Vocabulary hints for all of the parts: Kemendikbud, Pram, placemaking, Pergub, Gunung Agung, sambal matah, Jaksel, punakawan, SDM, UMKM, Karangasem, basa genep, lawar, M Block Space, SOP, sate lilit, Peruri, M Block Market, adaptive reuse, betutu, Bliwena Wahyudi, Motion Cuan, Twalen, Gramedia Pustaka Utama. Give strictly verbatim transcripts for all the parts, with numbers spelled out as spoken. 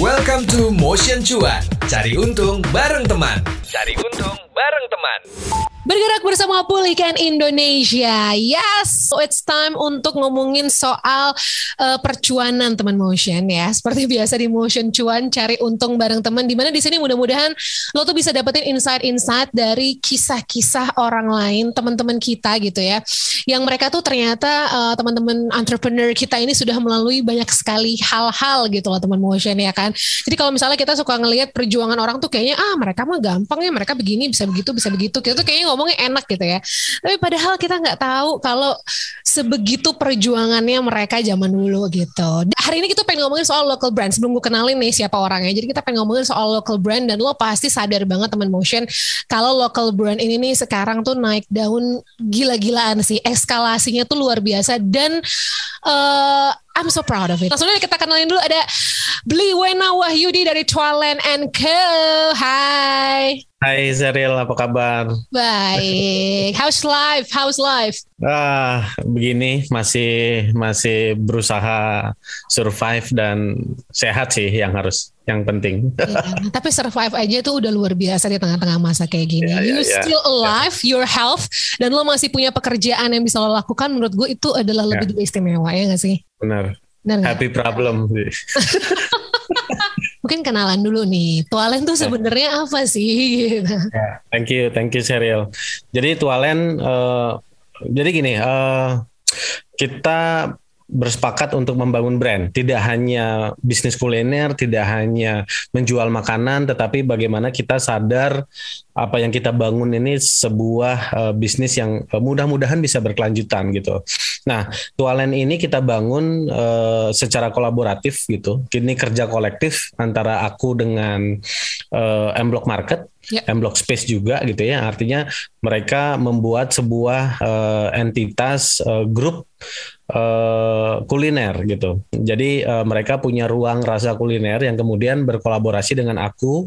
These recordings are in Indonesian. Welcome to Motion Cuan. Cari untung bareng teman. Cari untung bareng teman. Bergerak bersama Pulihkan Indonesia. Yes, so it's time untuk ngomongin soal uh, percuanan teman Motion ya. Seperti biasa di Motion Cuan, cari untung bareng teman. Dimana di sini mudah-mudahan lo tuh bisa dapetin insight-insight dari kisah-kisah orang lain, teman-teman kita gitu ya. Yang mereka tuh ternyata uh, teman-teman entrepreneur kita ini sudah melalui banyak sekali hal-hal gitu loh teman Motion ya kan. Jadi kalau misalnya kita suka ngelihat perjuangan orang tuh kayaknya ah mereka mah gampang ya, mereka begini bisa begitu bisa begitu. Kita tuh kayaknya ngomongnya enak gitu ya. Tapi padahal kita gak tahu kalau sebegitu perjuangannya mereka zaman dulu gitu. Hari ini kita pengen ngomongin soal local brand. Sebelum gue kenalin nih siapa orangnya. Jadi kita pengen ngomongin soal local brand. Dan lo pasti sadar banget teman Motion, kalau local brand ini nih sekarang tuh naik daun gila-gilaan sih. Eskalasinya tuh luar biasa. Dan uh, I'm so proud of it. Langsung aja kita kenalin dulu, ada Bliwena Wahyudi dari Twalen and Co. Hai. Hai Zaril, apa kabar? Baik. How's life? How's life? Ah, begini, masih masih berusaha survive dan sehat sih yang harus, yang penting. Ya, tapi survive aja tuh udah luar biasa di tengah-tengah masa kayak gini. Ya, ya, you ya, still alive, ya. Your health, dan lo masih punya pekerjaan yang bisa lo lakukan. Menurut gue itu adalah ya. lebih istimewa ya nggak sih? Benar. Benar Happy gak? Problem sih. Mungkin kenalan dulu nih, Twalen tuh sebenarnya apa sih? Yeah, thank you, thank you Serial. Jadi Twalen, uh, jadi gini, uh, kita bersepakat untuk membangun brand. Tidak hanya bisnis kuliner, tidak hanya menjual makanan, tetapi bagaimana kita sadar apa yang kita bangun ini sebuah uh, bisnis yang uh, mudah-mudahan bisa berkelanjutan gitu. Nah, Twalen ini kita bangun uh, secara kolaboratif gitu. Ini kerja kolektif antara aku dengan uh, M Block Market, yeah. M Block Space juga gitu ya. Artinya mereka membuat sebuah uh, entitas uh, grup Uh, kuliner gitu. Jadi uh, mereka punya ruang rasa kuliner yang kemudian berkolaborasi dengan aku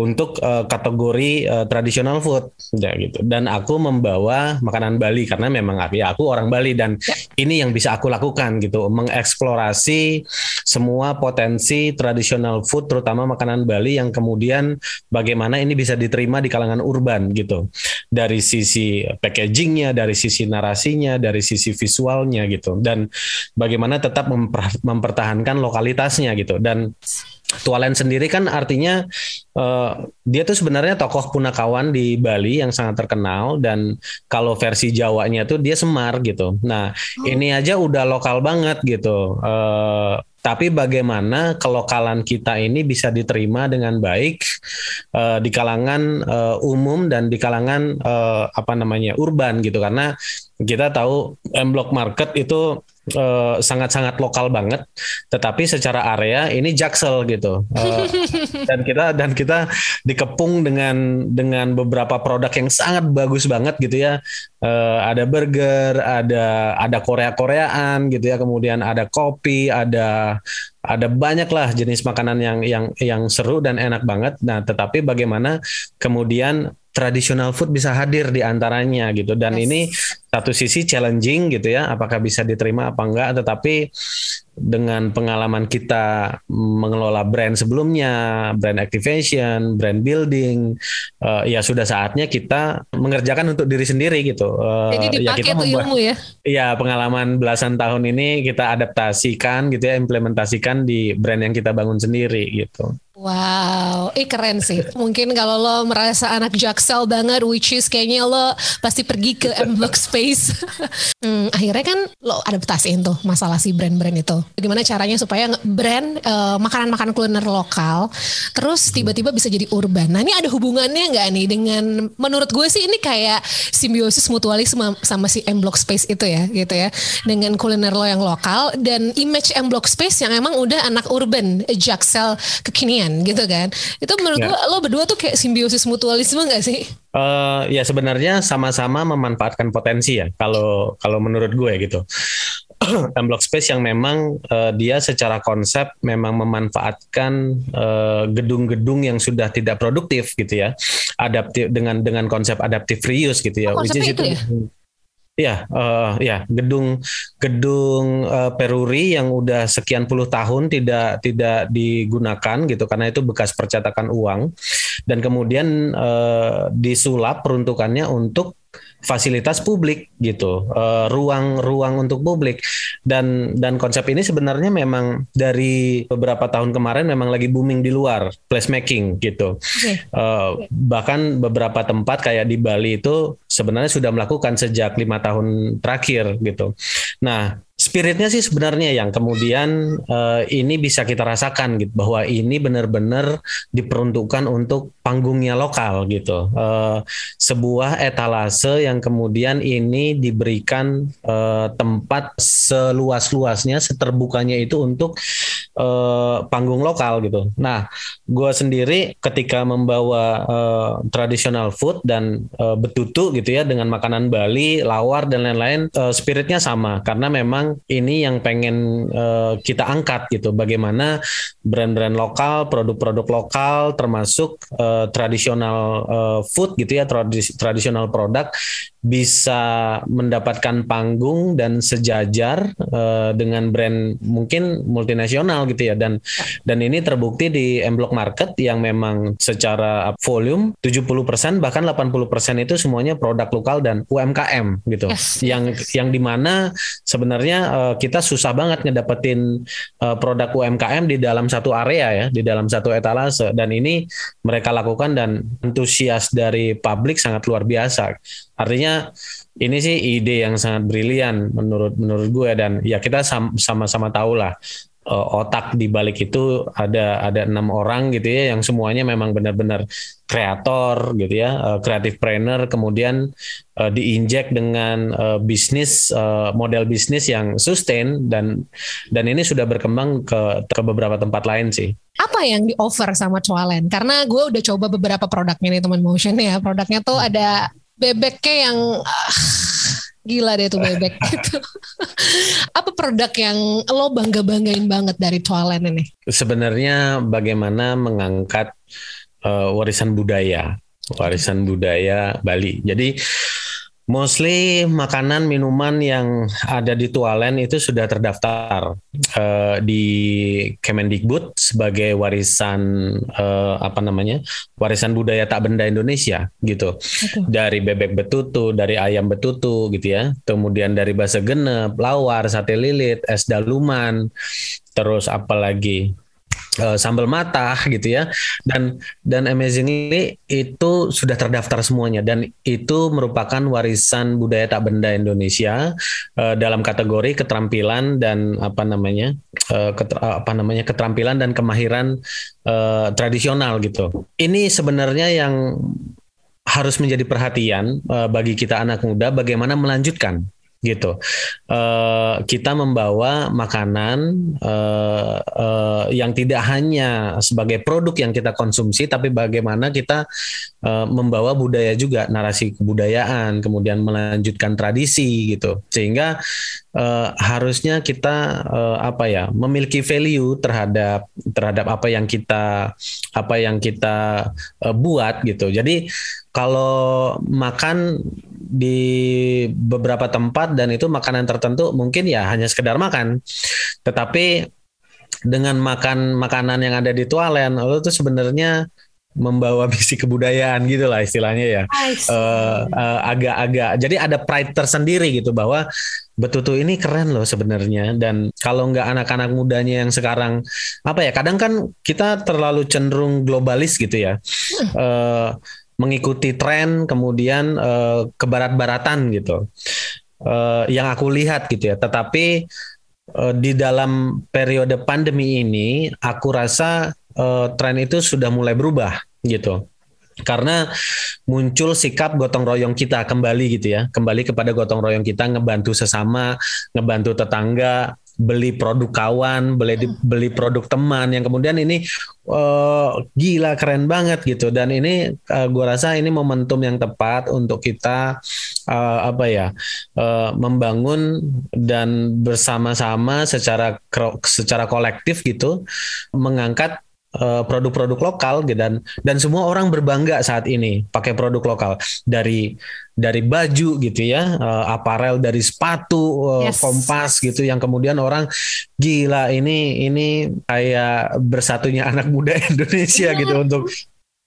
untuk uh, kategori uh, traditional food ya, gitu. Dan aku membawa makanan Bali karena memang ya, aku orang Bali dan ya. ini yang bisa aku lakukan gitu, mengeksplorasi semua potensi traditional food terutama makanan Bali yang kemudian bagaimana ini bisa diterima di kalangan urban gitu. Dari sisi packagingnya, dari sisi narasinya, dari sisi visualnya gitu. Dan bagaimana tetap mempertahankan lokalitasnya gitu. Dan Twalen sendiri kan artinya uh, dia tuh sebenarnya tokoh punakawan di Bali yang sangat terkenal, dan kalau versi Jawanya tuh dia Semar gitu. Nah oh. ini aja udah lokal banget gitu. Uh, Tapi bagaimana kelokalan kita ini bisa diterima dengan baik uh, di kalangan uh, umum dan di kalangan uh, apa namanya urban gitu, karena kita tahu M Block Market itu Uh, sangat-sangat lokal banget, tetapi secara area ini Jaksel gitu, uh, dan kita dan kita dikepung dengan dengan beberapa produk yang sangat bagus banget gitu ya, uh, ada burger, ada ada Korea-Koreaan gitu ya, kemudian ada kopi, ada Ada banyaklah jenis makanan yang yang yang seru dan enak banget. Nah, tetapi bagaimana kemudian traditional food bisa hadir di antaranya gitu. Dan yes. ini satu sisi challenging gitu ya, apakah bisa diterima apa enggak, tetapi dengan pengalaman kita mengelola brand sebelumnya, brand activation, brand building, uh, ya sudah saatnya kita mengerjakan untuk diri sendiri gitu. Uh, Jadi dipakai ya, kita membuat, ilmu ya? Ya, pengalaman belasan tahun ini kita adaptasikan gitu ya, implementasikan di brand yang kita bangun sendiri gitu. Wow, eh keren sih. Mungkin kalau lo merasa anak Jaksel banget, which is kayaknya lo pasti pergi ke M Block Space. hmm, akhirnya kan lo adaptasiin tuh masalah si brand-brand itu. Gimana caranya supaya brand uh, makanan-makanan kuliner lokal terus tiba-tiba bisa jadi urban. Nah ini ada hubungannya nggak nih dengan, menurut gue sih ini kayak simbiosis mutualisme sama si M Block Space itu ya, gitu ya. Dengan kuliner lo yang lokal dan image M Block Space yang emang udah anak urban, Jaksel kekinian gitu kan. Itu menurut ya. lo, lo berdua tuh kayak simbiosis mutualisme gak sih? Uh, ya sebenarnya sama-sama memanfaatkan potensi ya, kalau kalau menurut gue gitu. M Block Space yang memang uh, dia secara konsep memang memanfaatkan uh, gedung-gedung yang sudah tidak produktif gitu ya, adaptif dengan dengan konsep adaptive reuse gitu ya. Oh, konsepnya itu, itu ya? ya, uh, ya gedung gedung uh, peruri yang udah sekian puluh tahun tidak tidak digunakan gitu karena itu bekas percetakan uang, dan kemudian uh, disulap peruntukannya untuk fasilitas publik gitu, uh, ruang-ruang untuk publik, dan dan konsep ini sebenarnya memang dari beberapa tahun kemarin memang lagi booming di luar placemaking gitu. Okay. Uh, bahkan beberapa tempat kayak di Bali itu sebenarnya sudah melakukan sejak lima tahun terakhir gitu. Nah, spiritnya sih sebenarnya yang kemudian uh, ini bisa kita rasakan gitu, bahwa ini benar-benar diperuntukkan untuk panggungnya lokal gitu. Uh, sebuah etalase yang kemudian ini diberikan uh, tempat seluas-luasnya, seterbukanya itu untuk uh, panggung lokal gitu. Nah, gue sendiri ketika membawa uh, traditional food dan uh, betutu gitu ya, dengan makanan Bali, lawar dan lain-lain, uh, spiritnya sama karena memang ini yang pengen uh, kita angkat gitu, bagaimana brand-brand lokal, produk-produk lokal, termasuk uh, tradisional uh, food gitu ya, tradis- tradisional produk bisa mendapatkan panggung dan sejajar uh, dengan brand mungkin multinasional gitu ya, dan dan ini terbukti di M Block Market yang memang secara volume tujuh puluh persen bahkan delapan puluh persen itu semuanya produk lokal dan U M K M gitu. Yes. yang yang dimana sebenarnya uh, kita susah banget ngedapetin uh, produk U M K M di dalam satu area ya, di dalam satu etalase, dan ini mereka lakukan dan antusias dari publik sangat luar biasa. Artinya ini sih ide yang sangat brilian menurut menurut gue, dan ya kita sama-sama tahu lah otak di balik itu ada ada enam orang gitu ya, yang semuanya memang benar-benar kreator gitu ya, kreatif trainer, kemudian diinjek dengan bisnis, model bisnis yang sustain, dan dan ini sudah berkembang ke ke beberapa tempat lain sih. Apa yang di offer sama Cualen? Karena gue udah coba beberapa produknya nih teman Motion ya, produknya tuh ada bebeknya yang ah, gila deh tuh bebek gitu. Apa produk yang lo bangga-banggain banget dari Cualen ini? Sebenarnya bagaimana mengangkat uh, warisan budaya, warisan budaya Bali. Jadi mostly makanan minuman yang ada di Cualen itu sudah terdaftar uh, di Kemendikbud sebagai warisan uh, apa namanya? warisan budaya tak benda Indonesia gitu. Okay. Dari bebek betutu, dari ayam betutu gitu ya. Kemudian dari basa genep, lawar, sate lilit, es daluman, terus apalagi Uh, sambal matah gitu ya, dan dan amazingly itu sudah terdaftar semuanya, dan itu merupakan warisan budaya tak benda Indonesia uh, dalam kategori keterampilan dan apa namanya uh, ket, uh, apa namanya keterampilan dan kemahiran uh, tradisional gitu. Ini sebenarnya yang harus menjadi perhatian uh, bagi kita anak muda, bagaimana melanjutkan gitu. Uh, kita membawa makanan uh, uh, yang tidak hanya sebagai produk yang kita konsumsi, tapi bagaimana kita uh, membawa budaya juga, narasi kebudayaan, kemudian melanjutkan tradisi gitu. Sehingga Uh, harusnya kita uh, apa ya memiliki value terhadap terhadap apa yang kita apa yang kita uh, buat gitu. Jadi kalau makan di beberapa tempat dan itu makanan tertentu mungkin ya hanya sekedar makan, tetapi dengan makan makanan yang ada di Cualen itu sebenarnya membawa misi kebudayaan gitulah istilahnya ya, uh, uh, agak-agak jadi ada pride tersendiri gitu bahwa betutu ini keren loh sebenarnya. Dan kalau nggak anak-anak mudanya yang sekarang apa ya, kadang kan kita terlalu cenderung globalis gitu ya, hmm. uh, mengikuti tren kemudian uh, kebarat-baratan gitu, uh, yang aku lihat gitu ya. Tetapi uh, di dalam periode pandemi ini aku rasa Uh, tren itu sudah mulai berubah gitu, karena muncul sikap gotong royong kita kembali gitu ya, kembali kepada gotong royong kita, ngebantu sesama, ngebantu tetangga, beli produk kawan, beli beli produk teman, yang kemudian ini uh, gila keren banget gitu. Dan ini uh, gua rasa ini momentum yang tepat untuk kita uh, apa ya uh, membangun dan bersama-sama secara secara kolektif gitu mengangkat uh, produk-produk lokal gitu, dan dan semua orang berbangga saat ini pakai produk lokal, dari dari baju gitu ya, uh, aparel, dari sepatu, uh, yes. kompas gitu, yang kemudian orang gila ini ini kayak bersatunya anak muda Indonesia gitu untuk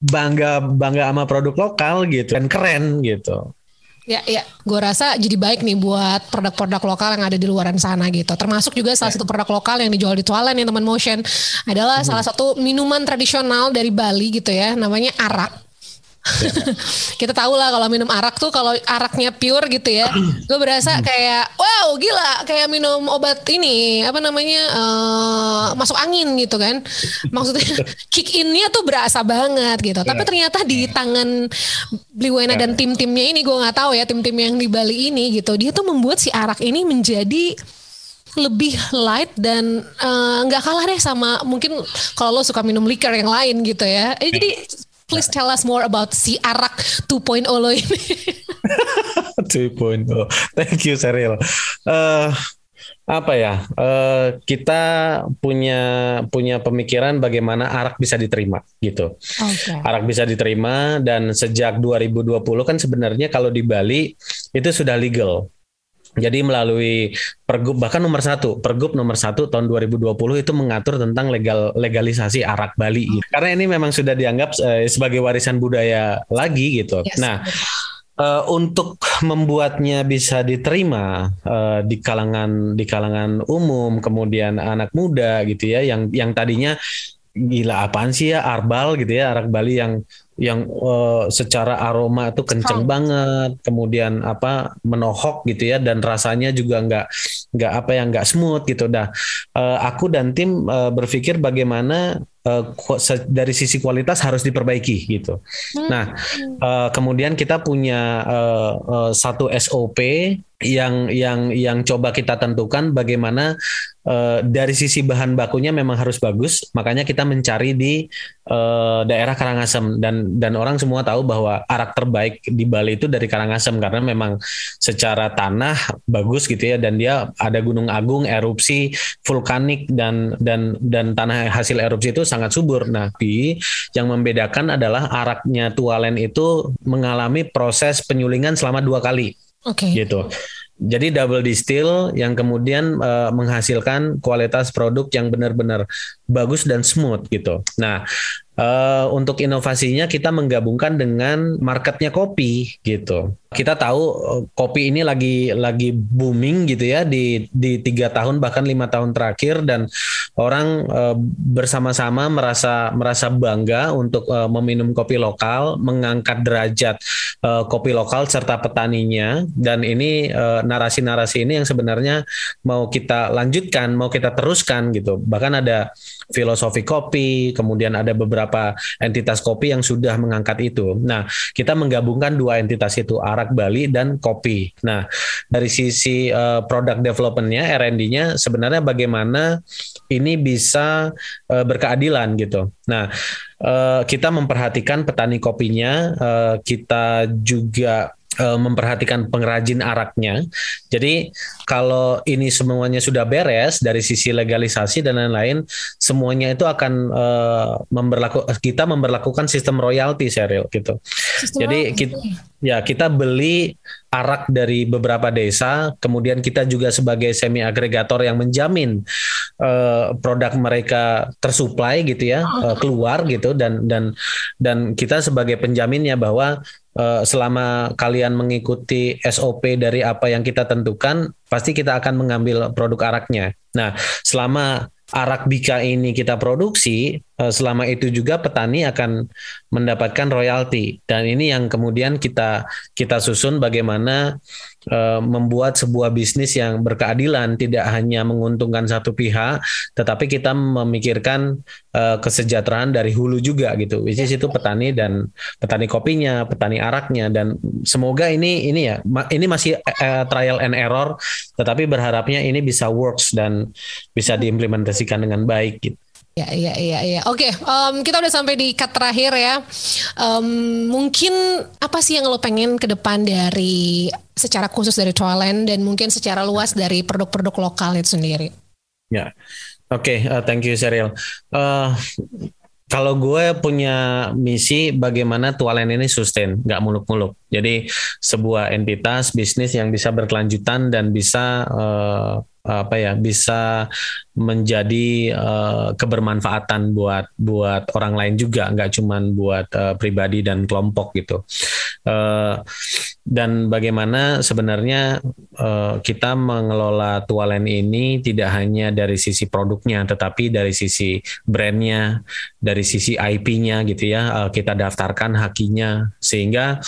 bangga bangga sama produk lokal gitu, dan keren gitu. Ya, ya, gue rasa jadi baik nih buat produk-produk lokal yang ada di luaran sana gitu. Termasuk juga salah satu produk lokal yang dijual di Tualen ya teman Motion, adalah hmm. salah satu minuman tradisional dari Bali gitu ya, namanya arak. Ya. Kita tahu lah kalau minum arak tuh, kalau araknya pure gitu ya, gue berasa kayak wow gila, kayak minum obat ini apa namanya uh, masuk angin gitu kan. Maksudnya kick innya tuh berasa banget gitu. Tapi ternyata di tangan Bliwena dan tim-timnya ini, gue nggak tahu ya tim-tim yang di Bali ini gitu, dia tuh membuat si arak ini menjadi lebih light dan nggak uh, kalah deh sama mungkin kalau lo suka minum liquor yang lain gitu ya. Eh, jadi please tell us more about si arak two point oh lo ini. two point oh. Thank you, Seril. Uh, apa ya? Uh, kita punya punya pemikiran bagaimana arak bisa diterima gitu. Okay. Arak bisa diterima, dan sejak dua ribu dua puluh kan sebenarnya kalau di Bali itu sudah legal. Jadi melalui Pergub, bahkan nomor satu, Pergub nomor satu tahun dua ribu dua puluh itu mengatur tentang legal legalisasi arak Bali. Gitu. Karena ini memang sudah dianggap eh, sebagai warisan budaya lagi gitu. Yes. Nah, eh, untuk membuatnya bisa diterima eh, di kalangan di kalangan umum, kemudian anak muda gitu ya, yang yang tadinya gila apaan sih ya arbal gitu ya, arak Bali yang yang uh, secara aroma tuh kenceng banget, kemudian apa menohok gitu ya, dan rasanya juga nggak nggak apa yang nggak smooth gitu. Dah uh, aku dan tim uh, berpikir bagaimana uh, dari sisi kualitas harus diperbaiki gitu. Hmm. Nah uh, kemudian kita punya uh, uh, satu S O P yang yang yang coba kita tentukan bagaimana uh, dari sisi bahan bakunya memang harus bagus. Makanya kita mencari di uh, daerah Karangasem, dan dan orang semua tahu bahwa arak terbaik di Bali itu dari Karangasem, karena memang secara tanah bagus gitu ya, dan dia ada Gunung Agung, erupsi vulkanik, dan dan dan tanah hasil erupsi itu sangat subur. Nah, di yang membedakan adalah araknya Tualen itu mengalami proses penyulingan selama dua kali. Oke. Okay. Gitu. Jadi double distill yang kemudian uh, menghasilkan kualitas produk yang benar-benar bagus dan smooth gitu. Nah, Uh, untuk inovasinya kita menggabungkan dengan marketnya kopi gitu. Kita tahu uh, kopi ini lagi lagi booming gitu ya di di tiga tahun bahkan lima tahun terakhir, dan orang uh, bersama-sama merasa merasa bangga untuk uh, meminum kopi lokal, mengangkat derajat uh, kopi lokal serta petaninya, dan ini uh, narasi-narasi ini yang sebenarnya mau kita lanjutkan, mau kita teruskan gitu. Bahkan ada filosofi kopi, kemudian ada beberapa entitas kopi yang sudah mengangkat itu. Nah, kita menggabungkan dua entitas itu, arak Bali dan kopi. Nah, dari sisi uh, product development-nya, R and D-nya sebenarnya bagaimana ini bisa uh, berkeadilan gitu. Nah, uh, kita memperhatikan petani kopinya, uh, kita juga memperhatikan pengrajin araknya. Jadi kalau ini semuanya sudah beres dari sisi legalisasi dan lain-lain, semuanya itu akan uh, memberlaku, kita memberlakukan sistem royalti serial gitu. Sistem Jadi kita, ya kita beli arak dari beberapa desa, kemudian kita juga sebagai semi agregator yang menjamin uh, produk mereka tersuplai gitu ya, uh, keluar gitu, dan dan dan kita sebagai penjaminnya bahwa selama kalian mengikuti S O P dari apa yang kita tentukan, pasti kita akan mengambil produk araknya. Nah, selama arak bika ini kita produksi, selama itu juga petani akan mendapatkan royalti. Dan ini yang kemudian kita kita susun bagaimana uh, membuat sebuah bisnis yang berkeadilan, tidak hanya menguntungkan satu pihak, tetapi kita memikirkan uh, kesejahteraan dari hulu juga gitu. Which is itu petani, dan petani kopinya, petani araknya, dan semoga ini ini ya ini masih uh, trial and error, tetapi berharapnya ini bisa works dan bisa diimplementasikan dengan baik gitu. Ya, ya, ya, ya. Oke, okay, um, kita udah sampai di cut terakhir ya. Um, mungkin apa sih yang lo pengen ke depan dari secara khusus dari Tualen, dan mungkin secara luas dari produk-produk lokal itu sendiri? Ya, oke, okay, uh, thank you Sheryl. Uh, Kalau gue punya misi bagaimana Tualen ini sustain, nggak muluk-muluk. Jadi sebuah entitas bisnis yang bisa berkelanjutan dan bisa uh, apa ya, bisa menjadi uh, kebermanfaatan buat buat orang lain juga, nggak cuman buat uh, pribadi dan kelompok gitu. Uh, dan bagaimana sebenarnya uh, kita mengelola Tualen ini tidak hanya dari sisi produknya, tetapi dari sisi brandnya, dari sisi I P-nya gitu ya. Uh, kita daftarkan hakinya sehingga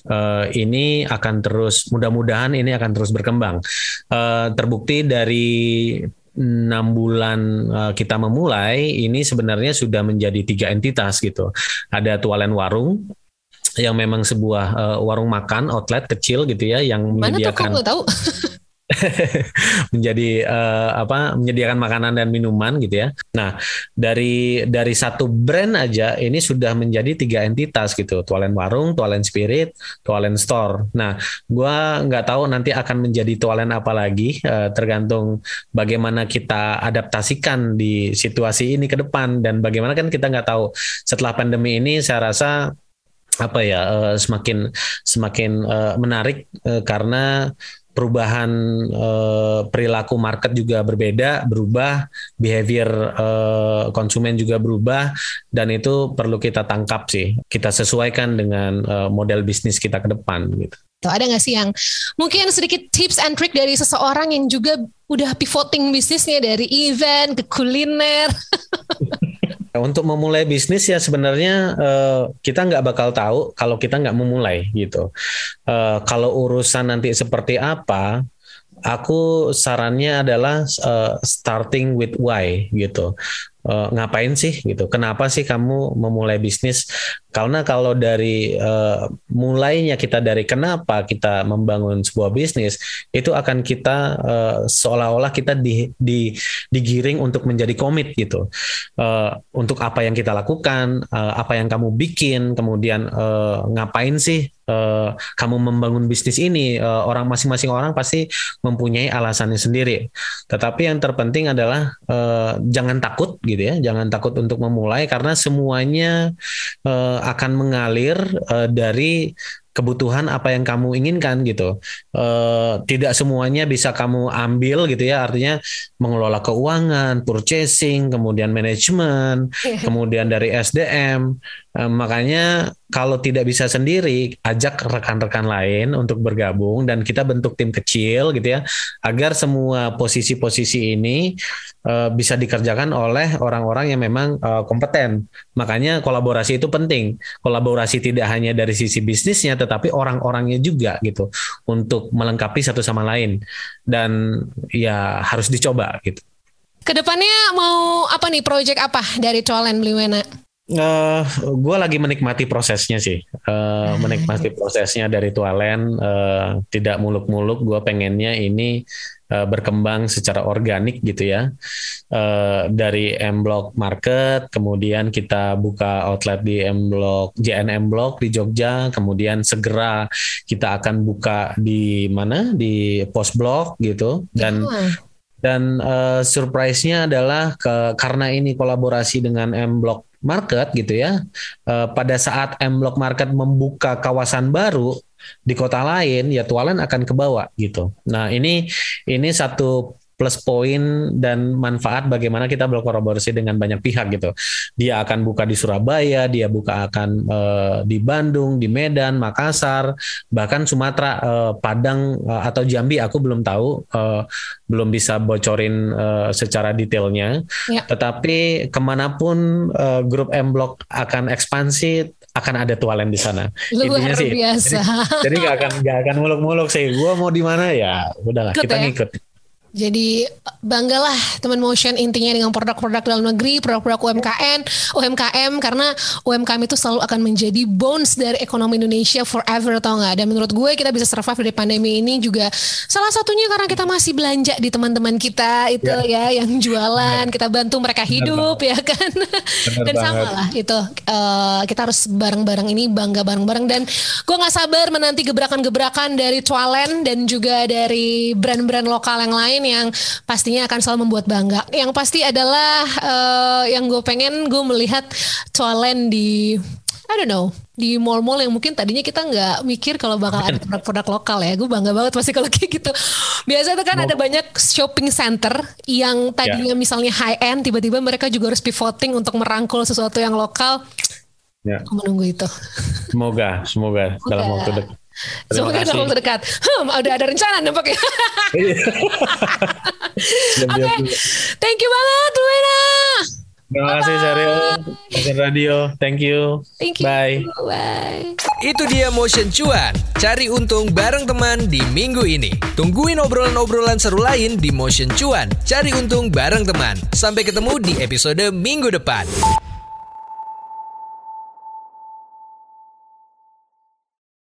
Uh, ini akan terus, mudah-mudahan ini akan terus berkembang. Uh, terbukti dari enam bulan uh, kita memulai, ini sebenarnya sudah menjadi tiga entitas gitu. Ada Tualen Warung yang memang sebuah uh, warung makan outlet kecil gitu ya, yang mana menyediakan. Mana tahu? menjadi uh, apa menyediakan makanan dan minuman gitu ya. Nah, dari dari satu brand aja ini sudah menjadi tiga entitas gitu. Tualen Warung, Tualen Spirit, Tualen Store. Nah, gua nggak tahu nanti akan menjadi Tualen apa lagi, uh, tergantung bagaimana kita adaptasikan di situasi ini ke depan, dan bagaimana kan kita nggak tahu setelah pandemi ini. Saya rasa apa ya, uh, semakin semakin uh, menarik uh, karena perubahan eh, perilaku market juga berbeda, berubah, behavior eh, konsumen juga berubah, dan itu perlu kita tangkap sih, kita sesuaikan dengan eh, model bisnis kita ke depan gitu. Ada nggak sih yang mungkin sedikit tips and trick dari seseorang yang juga udah pivoting bisnisnya dari event ke kuliner? Untuk memulai bisnis ya sebenarnya uh, kita nggak bakal tahu kalau kita nggak memulai gitu. Uh, kalau urusan nanti seperti apa, aku sarannya adalah uh, starting with why gitu. Uh, ngapain sih gitu? Kenapa sih kamu memulai bisnis? Karena kalau dari uh, mulainya kita dari kenapa kita membangun sebuah bisnis, itu akan kita uh, seolah-olah kita di, di, digiring untuk menjadi komit gitu. Uh, untuk apa yang kita lakukan, uh, apa yang kamu bikin, kemudian uh, ngapain sih uh, kamu membangun bisnis ini? Uh, orang masing-masing orang pasti mempunyai alasannya sendiri. Tetapi yang terpenting adalah uh, jangan takut gitu ya, jangan takut untuk memulai karena semuanya uh, akan mengalir uh, dari kebutuhan apa yang kamu inginkan gitu. Uh, tidak semuanya bisa kamu ambil gitu ya, artinya mengelola keuangan, purchasing, kemudian manajemen, kemudian dari S D M. Uh, makanya kalau tidak bisa sendiri, ajak rekan-rekan lain untuk bergabung dan kita bentuk tim kecil gitu ya, agar semua posisi-posisi ini uh, bisa dikerjakan oleh orang-orang yang memang uh, kompeten. Makanya kolaborasi itu penting. Kolaborasi tidak hanya dari sisi bisnisnya, tetapi orang-orangnya juga gitu, untuk melengkapi satu sama lain. Dan ya harus dicoba gitu. Kedepannya mau apa nih, proyek apa dari Tualen Bliwena? Uh, gue lagi menikmati prosesnya sih, uh, menikmati prosesnya dari Tualen, uh, tidak muluk-muluk. Gue pengennya ini uh, berkembang secara organik gitu ya, uh, dari M Block Market, kemudian kita buka outlet di M Block, J N M Block di Jogja, kemudian segera kita akan buka di mana, di Post Block gitu, dan oh. Dan uh, surprise-nya adalah ke, karena ini kolaborasi dengan M Block Market gitu ya. Uh, pada saat M Block Market membuka kawasan baru di kota lain, ya Tualen akan kebawa gitu. Nah ini ini satu plus poin dan manfaat bagaimana kita berkolaborasi dengan banyak pihak gitu. Dia akan buka di Surabaya, dia buka akan uh, di Bandung, di Medan, Makassar, bahkan Sumatera, uh, Padang uh, atau Jambi. Aku belum tahu, uh, belum bisa bocorin uh, secara detailnya. Ya. Tetapi kemanapun uh, grup M Block akan ekspansi, akan ada Tualen di sana. Luar sih, biasa. Jadi nggak akan nggak akan muluk-muluk sih. Gua mau di mana ya, udahlah ikut kita ya. Ngikut. Jadi banggalah teman Motion intinya dengan produk-produk dalam negeri, produk-produk U M K M, U M K M karena U M K M itu selalu akan menjadi bones dari ekonomi Indonesia forever, tau nggak? Dan menurut gue kita bisa survive dari pandemi ini juga salah satunya karena kita masih belanja di teman-teman kita itu ya, ya yang jualan, ya. Kita bantu mereka hidup. Bener ya kan? Dan sama lah itu uh, kita harus bareng-bareng ini bangga bareng-bareng dan gue nggak sabar menanti gebrakan-gebrakan dari Tualen dan juga dari brand-brand lokal yang lain. lain yang pastinya akan selalu membuat bangga. Yang pasti adalah uh, yang gue pengen gue melihat Cualen di I don't know, di mall-mall yang mungkin tadinya kita nggak mikir kalau bakal ada produk-produk lokal ya. Gue bangga banget pasti kalau kayak gitu. Biasa tuh kan Mok. Ada banyak shopping center yang tadinya yeah. misalnya high-end, tiba-tiba mereka juga harus pivoting untuk merangkul sesuatu yang lokal. Ya. Aku menunggu itu. Semoga, semoga, semoga. dalam waktu dekat. Semoga dalam waktu dekat. Hmm, udah ada rencana nampaknya. Oke, okay. Thank you banget, Wena. Terima kasih Syahril, Motion Radio. Thank you. Thank you. Bye. Bye. Itu dia Motion Cuan. Cari untung bareng teman di minggu ini. Tungguin obrolan-obrolan seru lain di Motion Cuan. Cari untung bareng teman. Sampai ketemu di episode minggu depan.